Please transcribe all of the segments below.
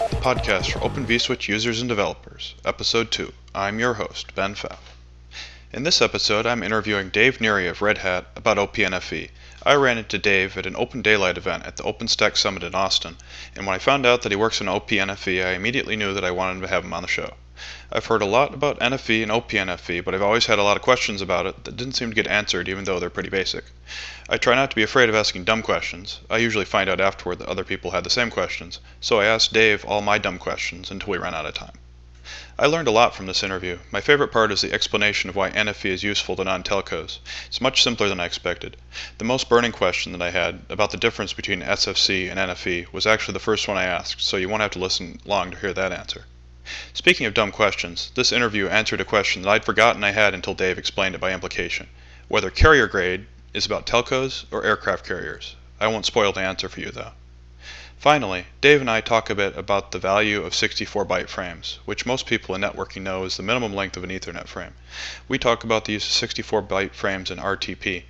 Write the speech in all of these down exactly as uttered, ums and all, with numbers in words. with the podcast for Open vSwitch users and developers, Episode two. I'm your host, Ben Pfaff. In this episode, I'm interviewing Dave Neary of Red Hat about O P N F V. I ran into Dave at an Open Daylight event at the OpenStack Summit in Austin, and when I found out that he works on O P N F V, I immediately knew that I wanted to have him on the show. I've heard a lot about N F V and O P N F V, but I've always had a lot of questions about it that didn't seem to get answered, even though they're pretty basic. I try not to be afraid of asking dumb questions. I usually find out afterward that other people had the same questions, so I asked Dave all my dumb questions until we ran out of time. I learned a lot from this interview. My favorite part is the explanation of why N F V is useful to non-telcos. It's much simpler than I expected. The most burning question that I had about the difference between S F C and N F V was actually the first one I asked, so you won't have to listen long to hear that answer. Speaking of dumb questions, this interview answered a question that I'd forgotten I had until Dave explained it by implication. Whether carrier grade is about telcos or aircraft carriers. I won't spoil the answer for you, though. Finally, Dave and I talk a bit about the value of sixty-four byte frames, which most people in networking know is the minimum length of an Ethernet frame. We talk about the use of sixty-four byte frames in R T P.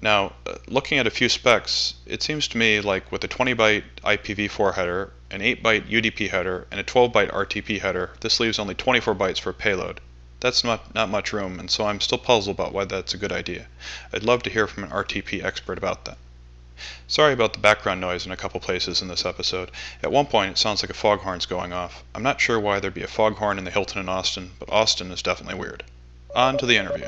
Now, looking at a few specs, it seems to me like with a twenty byte I P v four header, an eight byte U D P header, and a twelve byte R T P header, this leaves only twenty-four bytes for payload. That's not, not much room, and so I'm still puzzled about why that's a good idea. I'd love to hear from an R T P expert about that. Sorry about the background noise in a couple places in this episode. At one point it sounds like a foghorn's going off. I'm not sure why there'd be a foghorn in the Hilton in Austin, but Austin is definitely weird. On to the interview.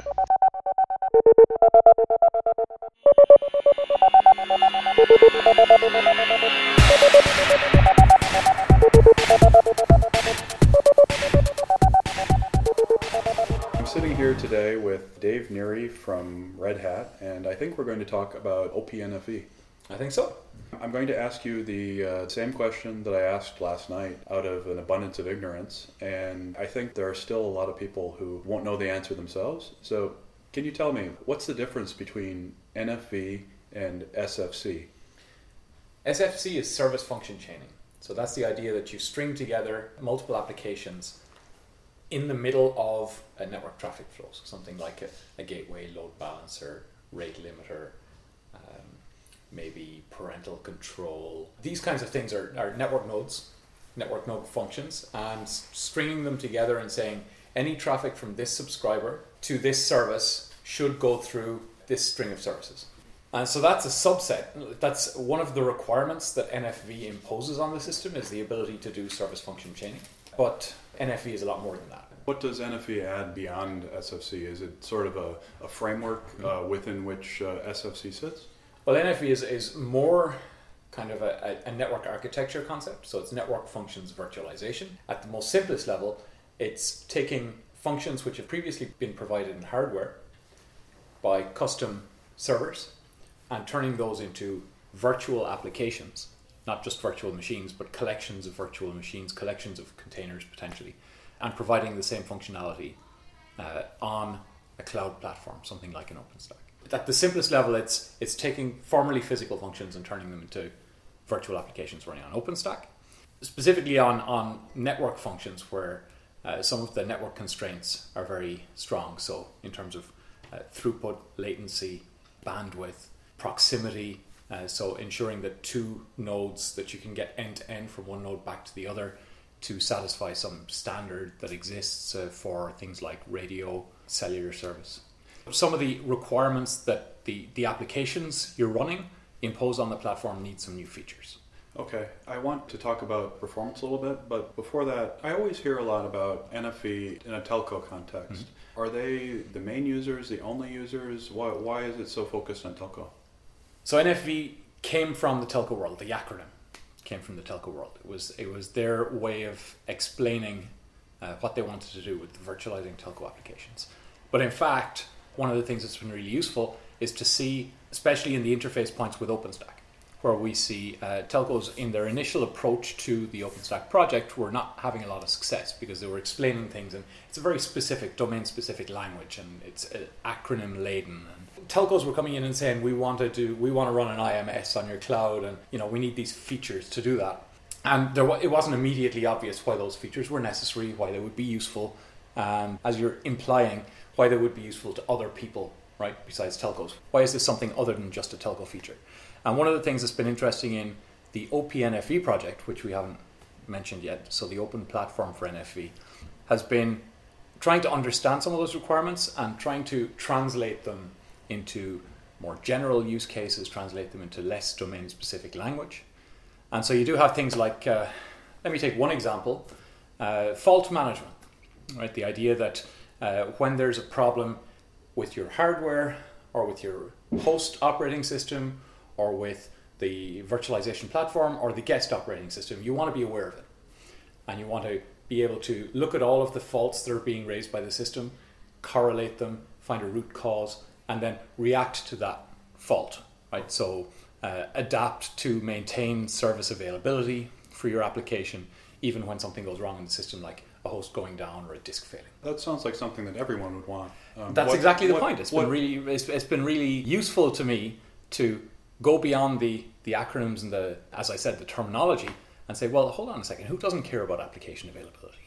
I'm sitting here today with Dave Neary from Red Hat, and I think we're going to talk about O P N F V. I think so. I'm going to ask you the uh, same question that I asked last night out of an abundance of ignorance, and I think there are still a lot of people who won't know the answer themselves. So can you tell me, what's the difference between N F V and S F C? S F C is service function chaining. So that's the idea that you string together multiple applications in the middle of a network traffic flow. So something like a, a gateway, load balancer, rate limiter, um, maybe parental control. These kinds of things are, are network nodes, network node functions, and stringing them together and saying any traffic from this subscriber to this service should go through this string of services. And so that's a subset. That's one of the requirements that N F V imposes on the system, is the ability to do service function chaining. But N F V is a lot more than that. What does N F V add beyond S F C? Is it sort of a, a framework uh, within which uh, S F C sits? Well, N F V is, is more kind of a, a network architecture concept. So it's network functions virtualization. At the most simplest level, it's taking functions which have previously been provided in hardware by custom servers and turning those into virtual applications, not just virtual machines, but collections of virtual machines, collections of containers potentially, and providing the same functionality uh, on a cloud platform, something like an OpenStack. At the simplest level, it's it's taking formerly physical functions and turning them into virtual applications running on OpenStack, specifically on, on network functions where uh, some of the network constraints are very strong. So in terms of uh, throughput, latency, bandwidth, proximity, uh, so ensuring that two nodes, that you can get end-to-end from one node back to the other to satisfy some standard that exists uh, for things like radio, cellular service. Some of the requirements that the, the applications you're running impose on the platform need some new features. Okay, I want to talk about performance a little bit, but before that, I always hear a lot about N F V in a telco context. Mm-hmm. Are they the main users, the only users? Why, why is it so focused on telco? So N F V came from the telco world. The acronym came from the telco world. It was it was their way of explaining uh, what they wanted to do with virtualizing telco applications. But in fact, one of the things that's been really useful is to see, especially in the interface points with OpenStack, where we see uh, telcos in their initial approach to the OpenStack project were not having a lot of success because they were explaining things, and it's a very specific, domain-specific language, and it's uh, acronym-laden. And telcos were coming in and saying, we want to do, we want to run an I M S on your cloud, and you know, we need these features to do that. And there, it wasn't immediately obvious why those features were necessary, why they would be useful, um, as you're implying, why they would be useful to other people, right, besides telcos. Why is this something other than just a telco feature? And one of the things that's been interesting in the O P N F V project, which we haven't mentioned yet, so the Open Platform for N F V, has been trying to understand some of those requirements and trying to translate them into more general use cases, translate them into less domain-specific language. And so you do have things like, uh, let me take one example, uh, fault management, right? The idea that uh, when there's a problem with your hardware or with your host operating system or with the virtualization platform or the guest operating system, you want to be aware of it. And you want to be able to look at all of the faults that are being raised by the system, correlate them, find a root cause, and then react to that fault, right? So uh, adapt to maintain service availability for your application, even when something goes wrong in the system, like a host going down or a disk failing. That sounds like something that everyone would want. Um, That's what, exactly the what, point. It's what, been really, it's, it's been really useful to me to go beyond the, the acronyms and the, as I said, the terminology, and say, well, hold on a second, who doesn't care about application availability?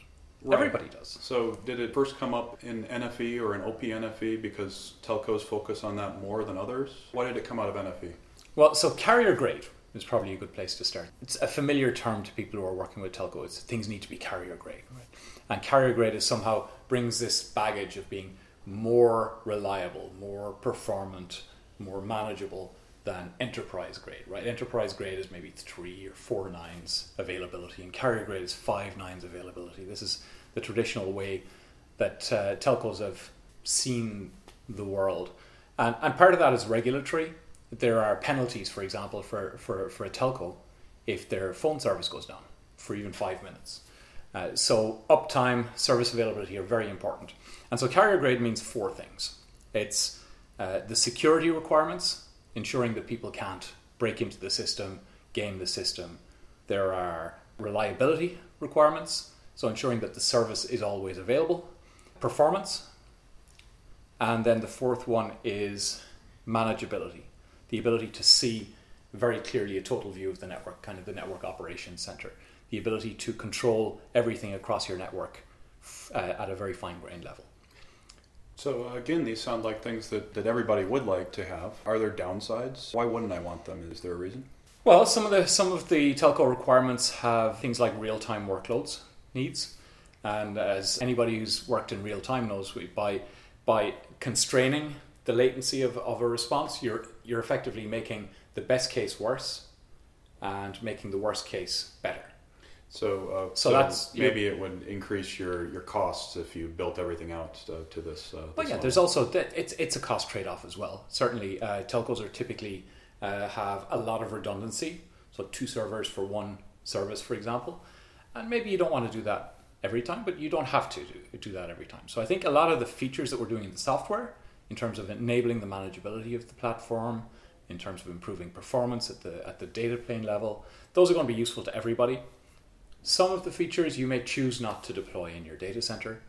Right. Everybody does. So did it first come up in N F V or in O P N F V because telcos focus on that more than others? Why did it come out of N F V? Well, so carrier grade is probably a good place to start. It's a familiar term to people who are working with telcos. Things need to be carrier grade. Right? And carrier grade is somehow brings this baggage of being more reliable, more performant, more manageable than enterprise grade, right? Enterprise grade is maybe three or four nines availability, and carrier grade is five nines availability. This is the traditional way that uh, telcos have seen the world. And, and part of that is regulatory. There are penalties, for example, for, for, for a telco if their phone service goes down for even five minutes. Uh, so uptime, service availability are very important. And so carrier grade means four things. It's uh, the security requirements, ensuring that people can't break into the system, game the system. There are reliability requirements, so ensuring that the service is always available, performance, and then the fourth one is manageability, the ability to see very clearly a total view of the network, kind of the network operations center, the ability to control everything across your network uh, at a very fine-grained level. So again, these sound like things that, that everybody would like to have. Are there downsides? Why wouldn't I want them? Is there a reason? Well, some of the some of the telco requirements have things like real-time workloads needs. And as anybody who's worked in real-time knows, by by constraining the latency of, of a response, you're you're effectively making the best case worse and making the worst case better. So, uh, so, so that's, maybe yeah. It would increase your, your costs if you built everything out uh, to this. Uh, this but yeah, level. There's also th- it's it's a cost trade-off as well. Certainly, uh, telcos are typically uh, have a lot of redundancy, so two servers for one service, for example. And maybe you don't want to do that every time, but you don't have to do, do that every time. So I think a lot of the features that we're doing in the software, in terms of enabling the manageability of the platform, in terms of improving performance at the at the data plane level, those are going to be useful to everybody. Some of the features you may choose not to deploy in your data center.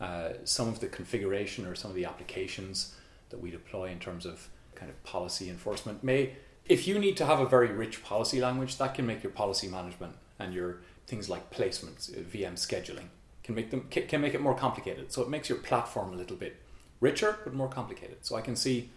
Uh, some of the configuration or some of the applications that we deploy in terms of kind of policy enforcement may, if you need to have a very rich policy language, that can make your policy management and your things like placements, V M scheduling, can make them can make it more complicated. So it makes your platform a little bit richer, but more complicated. So I can see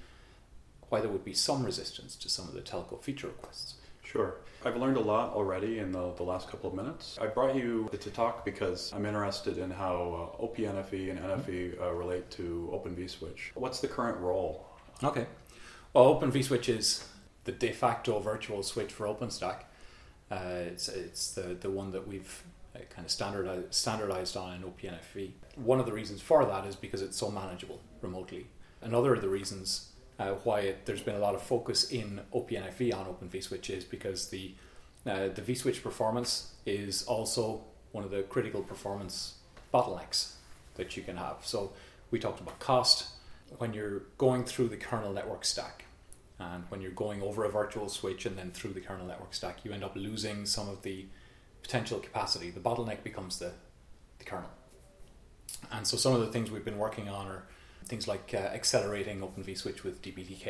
why there would be some resistance to some of the telco feature requests. Sure. I've learned a lot already in the, the last couple of minutes. I brought you to talk because I'm interested in how uh, O P N F V and N F V uh, relate to Open vSwitch. What's the current role? Okay. Well, Open vSwitch is the de facto virtual switch for OpenStack. Uh, it's it's the, the one that we've uh, kind of standardized, standardized on in O P N F V. One of the reasons for that is because it's so manageable remotely. Another of the reasons Uh, why it, there's been a lot of focus in O P N F V on Open vSwitch is because the uh, the vSwitch performance is also one of the critical performance bottlenecks that you can have. So we talked about cost. When you're going through the kernel network stack and when you're going over a virtual switch and then through the kernel network stack, you end up losing some of the potential capacity. The bottleneck becomes the, the kernel. And so some of the things we've been working on are things like uh, accelerating Open vSwitch with D P D K.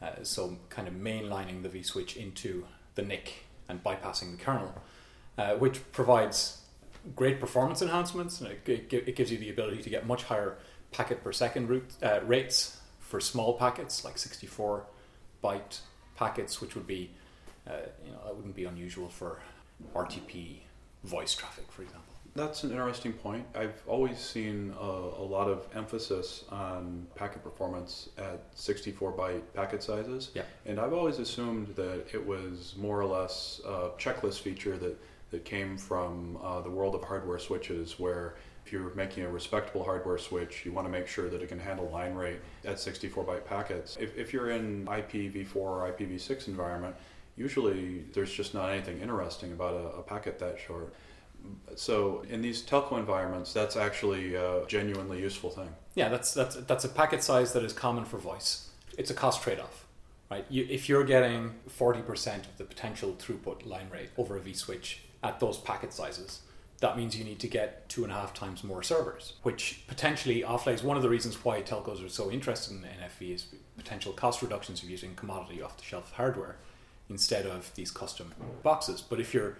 Uh, so kind of mainlining the vSwitch into the N I C and bypassing the kernel, uh, which provides great performance enhancements. And it, it, it gives you the ability to get much higher packet per second route, uh, rates for small packets, like sixty-four byte packets, which would be, uh, you know, that wouldn't be unusual for R T P voice traffic, for example? That's an interesting point. I've always seen a, a lot of emphasis on packet performance at sixty-four byte packet sizes. Yeah. And I've always assumed that it was more or less a checklist feature that, that came from uh, the world of hardware switches, where if you're making a respectable hardware switch, you want to make sure that it can handle line rate at sixty-four byte packets. If, if you're in I P v four or I P v six environment, usually there's just not anything interesting about a, a packet that short. So in these telco environments, that's actually a genuinely useful thing. Yeah, that's that's that's a packet size that is common for voice. It's a cost trade-off, right? You, if you're getting forty percent of the potential throughput line rate over a vSwitch at those packet sizes, that means you need to get two and a half times more servers, which potentially offloads. One of the reasons why telcos are so interested in N F V is potential cost reductions of using commodity off-the-shelf hardware instead of these custom boxes. But if you're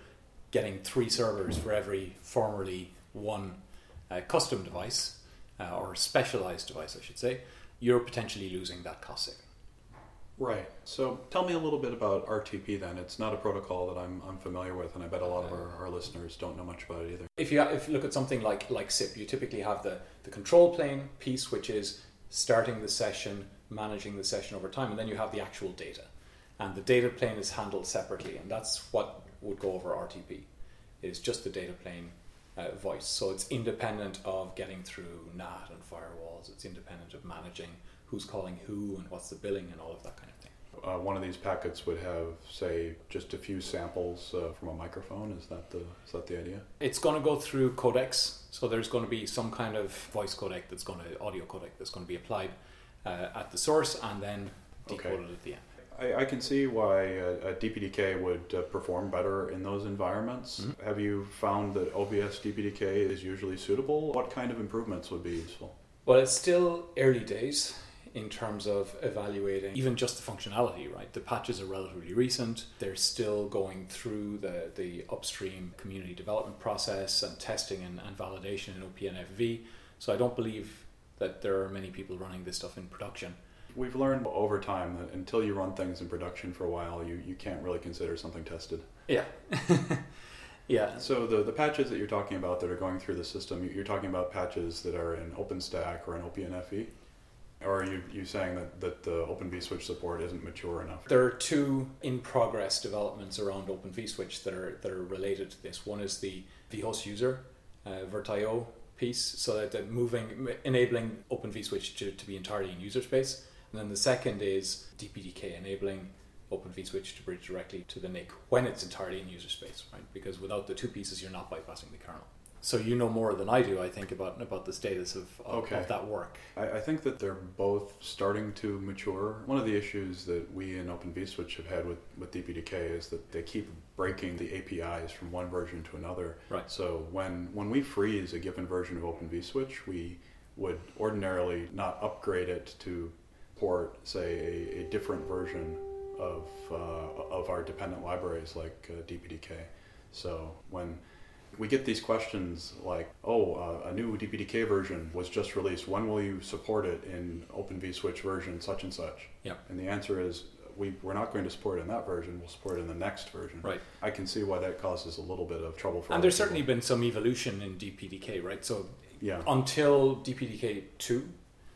getting three servers for every formerly one uh, custom device, uh, or specialized device, I should say, you're potentially losing that cost saving. Right. So tell me a little bit about R T P then. It's not a protocol that I'm, I'm familiar with, and I bet a lot of our, our listeners don't know much about it either. If you if you look at something like, like S I P, you typically have the, the control plane piece, which is starting the session, managing the session over time, and then you have the actual data. And the data plane is handled separately, and that's what would go over R T P, is just the data plane uh, voice. So it's independent of getting through N A T and firewalls. It's independent of managing who's calling who and what's the billing and all of that kind of thing. Uh, one of these packets would have, say, just a few samples uh, from a microphone. Is that the is that the idea? It's going to go through codecs. So there's going to be some kind of voice codec that's going to, audio codec that's going to be applied uh, at the source and then decoded okay. at the end. I, I can see why a, a D P D K would uh, perform better in those environments. Mm-hmm. Have you found that O V S D P D K is usually suitable? What kind of improvements would be useful? Well, it's still early days in terms of evaluating even just the functionality, right? The patches are relatively recent. They're still going through the, the upstream community development process and testing and, and validation in O P N F V. So I don't believe that there are many people running this stuff in production. We've learned over time that until you run things in production for a while, you, you can't really consider something tested. Yeah. yeah. So the, the patches that you're talking about that are going through the system, you're talking about patches that are in OpenStack or in O P N F V? Or are you, you saying that, that the Open vSwitch support isn't mature enough? There are two in-progress developments around Open vSwitch that are, that are related to this. One is the vHost user, uh, VertIO piece, so that they're moving, enabling Open vSwitch to, to be entirely in user space. And then the second is D P D K, enabling Open vSwitch to bridge directly to the N I C when it's entirely in user space, right? Because without the two pieces, you're not bypassing the kernel. So you know more than I do, I think, about about the status of, of, okay. of that work. I, I think that they're both starting to mature. One of the issues that we in Open vSwitch have had with, with D P D K is that they keep breaking the A P Is from one version to another. Right. So when, when we freeze a given version of Open vSwitch, we would ordinarily not upgrade it to say a, a different version of uh, of our dependent libraries like uh, D P D K. So when we get these questions like, oh, uh, a new D P D K version was just released, when will you support it in Open vSwitch version such and such? Yep. And the answer is, we, we're not going to support it in that version, we'll support it in the next version. Right. I can see why that causes a little bit of trouble for And there's people. Certainly been some evolution in D P D K, right? So yeah. until D P D K two,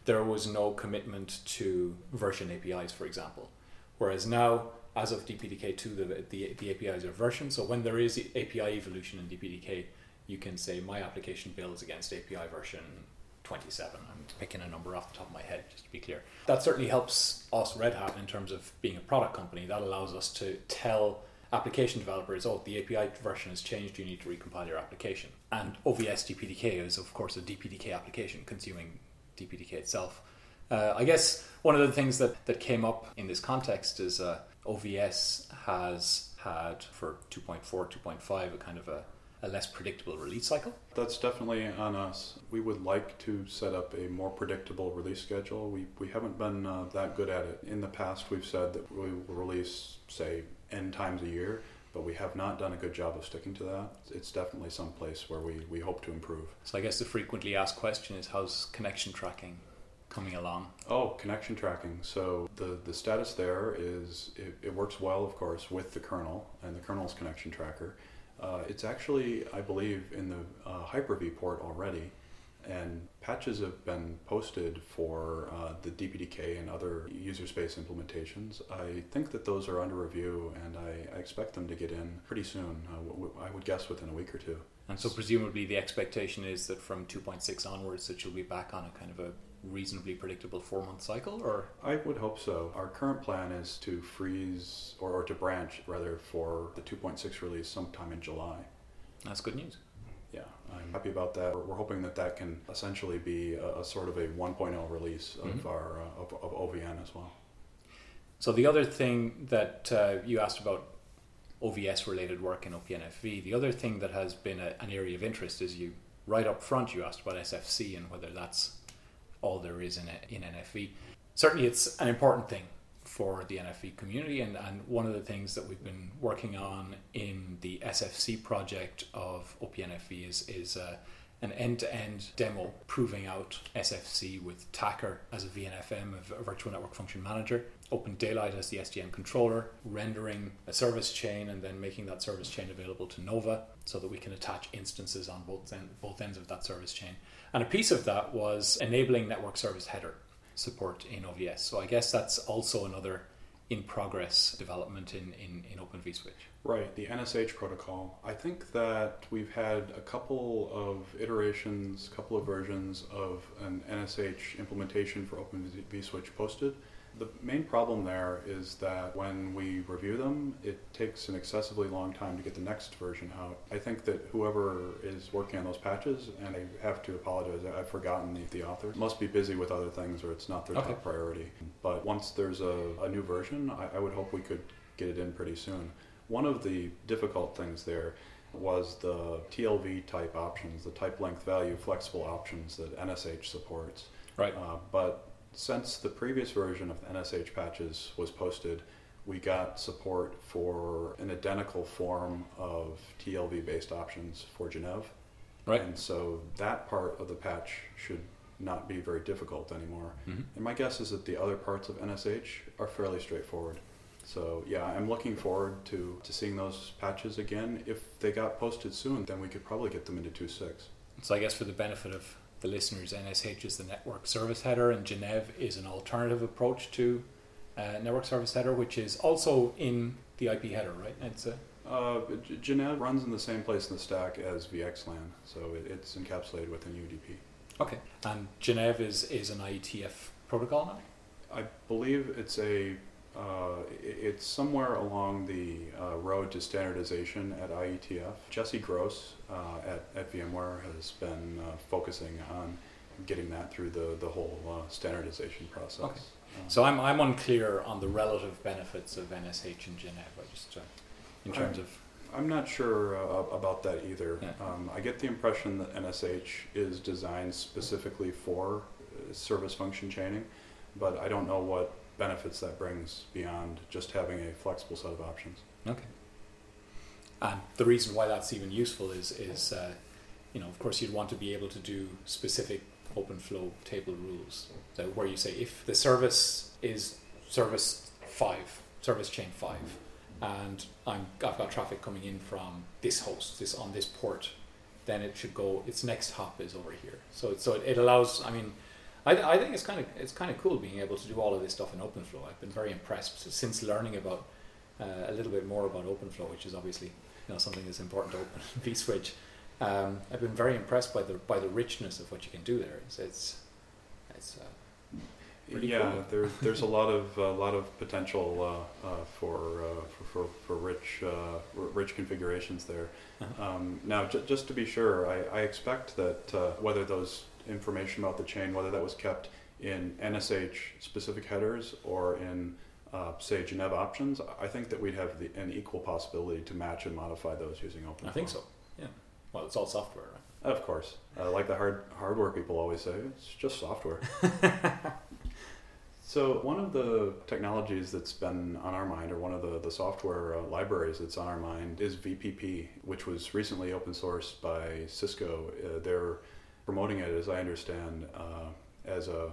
there was no commitment to version A P Is, for example. Whereas now, as of D P D K two, the, the the A P Is are versioned. So when there is A P I evolution in D P D K, you can say, my application builds against A P I version twenty-seven. I'm picking a number off the top of my head, just to be clear. That certainly helps us, Red Hat, in terms of being a product company. That allows us to tell application developers, oh, the A P I version has changed, you need to recompile your application. And O V S D P D K is, of course, a D P D K application consuming D P D K itself. Uh, I guess one of the things that, that came up in this context is uh, O V S has had for two point four, two point five a kind of a, a less predictable release cycle. That's definitely on us. We would like to set up a more predictable release schedule. We we haven't been uh, that good at it. In the past, we've said that we will release, say, N times a year, but we have not done a good job of sticking to that. It's definitely some place where we, we hope to improve. So I guess the frequently asked question is, how's connection tracking coming along? Oh, connection tracking. So the, the status there is, it, it works well, of course, with the kernel and the kernel's connection tracker. Uh, it's actually, I believe, in the uh, Hyper-V port already, and patches have been posted for uh, the D P D K and other user space implementations. I think that those are under review, and I, I expect them to get in pretty soon. Uh, w- I would guess within a week or two. And so presumably the expectation is that from two point six onwards that you'll be back on a kind of a reasonably predictable four-month cycle, or? I would hope so. Our current plan is to freeze, or, or to branch, rather, for the two point six release sometime in July. That's good news. Yeah, I'm happy about that. We're, we're hoping that that can essentially be a, a sort of a one point oh release of mm-hmm. our uh, of, of O V N as well. So the other thing that uh, you asked about O V S-related work in OPNFV, the other thing that has been a, an area of interest is you, right up front, you asked about S F C and whether that's all there is in a, in N F V. Certainly it's an important thing for the N F V community, and, and one of the things that we've been working on in the S F C project of OpenFV is, is uh, an end-to-end demo proving out S F C with Tacker as a V N F M, a virtual network function manager, Open Daylight as the S D N controller, rendering a service chain and then making that service chain available to Nova so that we can attach instances on both, end, both ends of that service chain. And a piece of that was enabling network service header support in O V S. So I guess that's also another in-progress development in, in, in Open vSwitch. Right, the N S H protocol. I think that we've had a couple of iterations, a couple of versions of an N S H implementation for Open vSwitch posted. The main problem there is that when we review them, it takes an excessively long time to get the next version out. I think that whoever is working on those patches, and I have to apologize, I've forgotten the, the author, must be busy with other things or it's not their okay. top priority. But once there's a, a new version, I, I would hope we could get it in pretty soon. One of the difficult things there was the T L V type options, the type length value flexible options that N S H supports. Right. Uh, but since the previous version of the N S H patches was posted, we got support for an identical form of T L V-based options for Geneve. Right. And so that part of the patch should not be very difficult anymore. Mm-hmm. And my guess is that the other parts of N S H are fairly straightforward. So yeah, I'm looking forward to, to seeing those patches again. If they got posted soon, then we could probably get them into two point six. So I guess for the benefit of the listeners, N S H is the network service header, and Geneve is an alternative approach to uh, network service header, which is also in the I P header, right? It's a uh, Geneve runs in the same place in the stack as V X LAN, so it, it's encapsulated within U D P. Okay, and Geneve is, is an I E T F protocol now? I believe it's a uh, it's somewhere along the uh, road to standardization at I E T F. Jesse Gross uh, at, at VMware has been uh, focusing on getting that through the, the whole uh, standardization process. Okay. Um, so I'm I'm unclear on the relative benefits of N S H and Geneve. I just uh, in terms I'm, of I'm not sure uh, about that either. Yeah. Um, I get the impression that N S H is designed specifically for service function chaining, but I don't know what benefits that brings beyond just having a flexible set of options. Okay. And the reason why that's even useful is, is uh, you know, of course you'd want to be able to do specific OpenFlow table rules. So where you say if the service is service five, service chain five, and I'm, I've got traffic coming in from this host, this on this port, then it should go, its next hop is over here. So, so it, it allows, I mean, I, I think it's kind of it's kind of cool being able to do all of this stuff in OpenFlow. I've been very impressed since learning about uh, a little bit more about OpenFlow, which is obviously you know something that's important to Open vSwitch. Um, I've been very impressed by the by the richness of what you can do there. It's it's, it's uh, pretty yeah. Cool. There, there's a lot of a lot of potential uh, uh, for, uh, for for for rich uh, rich configurations there. Uh-huh. Um, now, j- just to be sure, I, I expect that uh, whether those information about the chain, whether that was kept in N S H specific headers or in, uh, say, Geneve options, I think that we'd have the, an equal possibility to match and modify those using OpenFlow. I think so. Yeah. Well, it's all software, right? Of course. Uh, like the hard hardware people always say, it's just software. So one of the technologies that's been on our mind, or one of the, the software uh, libraries that's on our mind, is V P P, which was recently open sourced by Cisco. Uh, they're promoting it, as I understand, uh, as a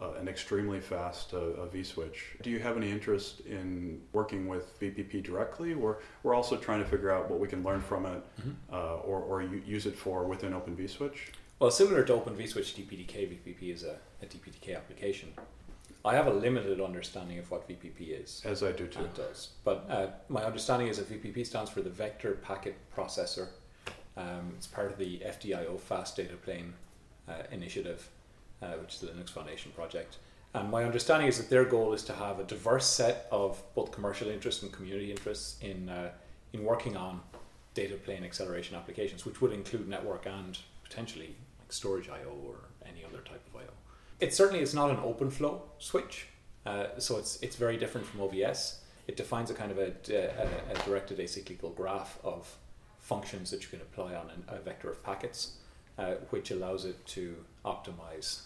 uh, an extremely fast uh, a vSwitch. Do you have any interest in working with V P P directly? We're, we're also trying to figure out what we can learn from it mm-hmm. uh, or, or use it for within Open vSwitch. Well, similar to Open vSwitch, D P D K, V P P is a, a D P D K application. I have a limited understanding of what V P P is. As I do too. It does. But uh, my understanding is that V P P stands for the Vector Packet Processor. Um, it's part of the F D I O Fast Data Plane uh, initiative, uh, which is the Linux Foundation project. And my understanding is that their goal is to have a diverse set of both commercial interests and community interests in uh, in working on data plane acceleration applications, which would include network and potentially like storage I O or any other type of I O. It certainly is not an OpenFlow switch, uh, so it's it's very different from O V S. It defines a kind of a, a, a directed acyclical graph of functions that you can apply on an, a vector of packets, uh, which allows it to optimize.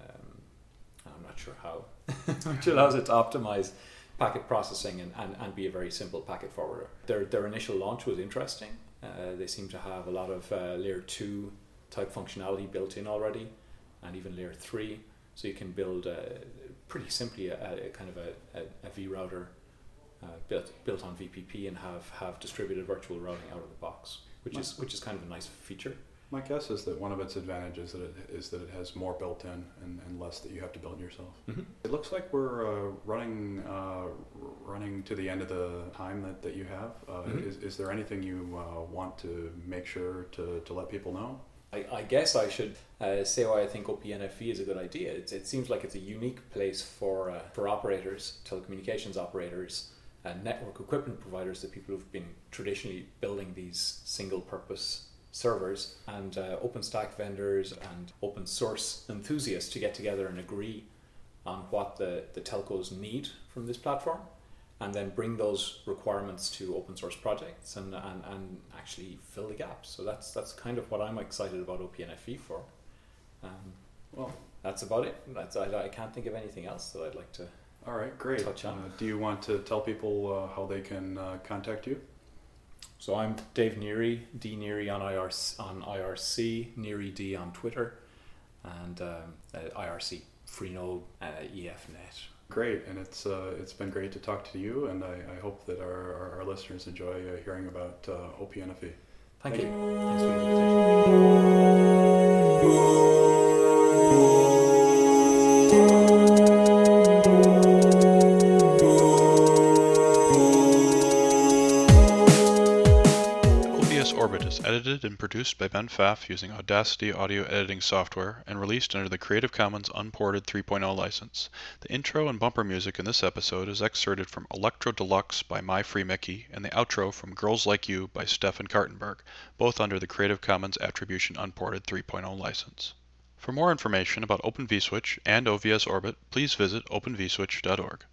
Um, I'm not sure how, which allows it to optimize packet processing and, and, and be a very simple packet forwarder. Their their initial launch was interesting. Uh, they seem to have a lot of uh, layer two type functionality built in already, and even layer three, so you can build uh, pretty simply a, a kind of a, a, a vRouter uh, built built on V P P and have, have distributed virtual routing out of the box, which my, is which is kind of a nice feature. My guess is that one of its advantages that it, is that it has more built in and, and less that you have to build yourself. Mm-hmm. It looks like we're uh, running uh, running to the end of the time that, that you have. Uh, mm-hmm. is, is there anything you uh, want to make sure to, to let people know? I, I guess I should uh, say why I think O P N F V is a good idea. It's, it seems like it's a unique place for uh, for operators, telecommunications operators, uh, network equipment providers, the people who've been traditionally building these single-purpose servers, and uh, OpenStack vendors and open source enthusiasts to get together and agree on what the, the telcos need from this platform, and then bring those requirements to open source projects and, and, and actually fill the gaps. So that's that's kind of what I'm excited about O P N F V for. Um, well, that's about it. That's, I, I can't think of anything else that I'd like to touch on. All right, great. Uh, do you want to tell people uh, how they can uh, contact you? So I'm Dave Neary, D Neary on I R C, on I R C, Neary D on Twitter, and um, I R C, Freenode, uh, E F N E T. Great, and it's uh, it's been great to talk to you, and I, I hope that our, our, our listeners enjoy uh, hearing about uh, O P N F V. Thank, Thank you. you. Thanks for the invitation. O P S Orbit is edited and produced by Ben Pfaff using Audacity audio editing software and released under the Creative Commons Unported three point oh license. The intro and bumper music in this episode is excerpted from Electro Deluxe by My Free Mickey and the outro from Girls Like You by Stefan Kartenberg, both under the Creative Commons Attribution Unported three point oh license. For more information about Open vSwitch and O V S Orbit, please visit open v switch dot org.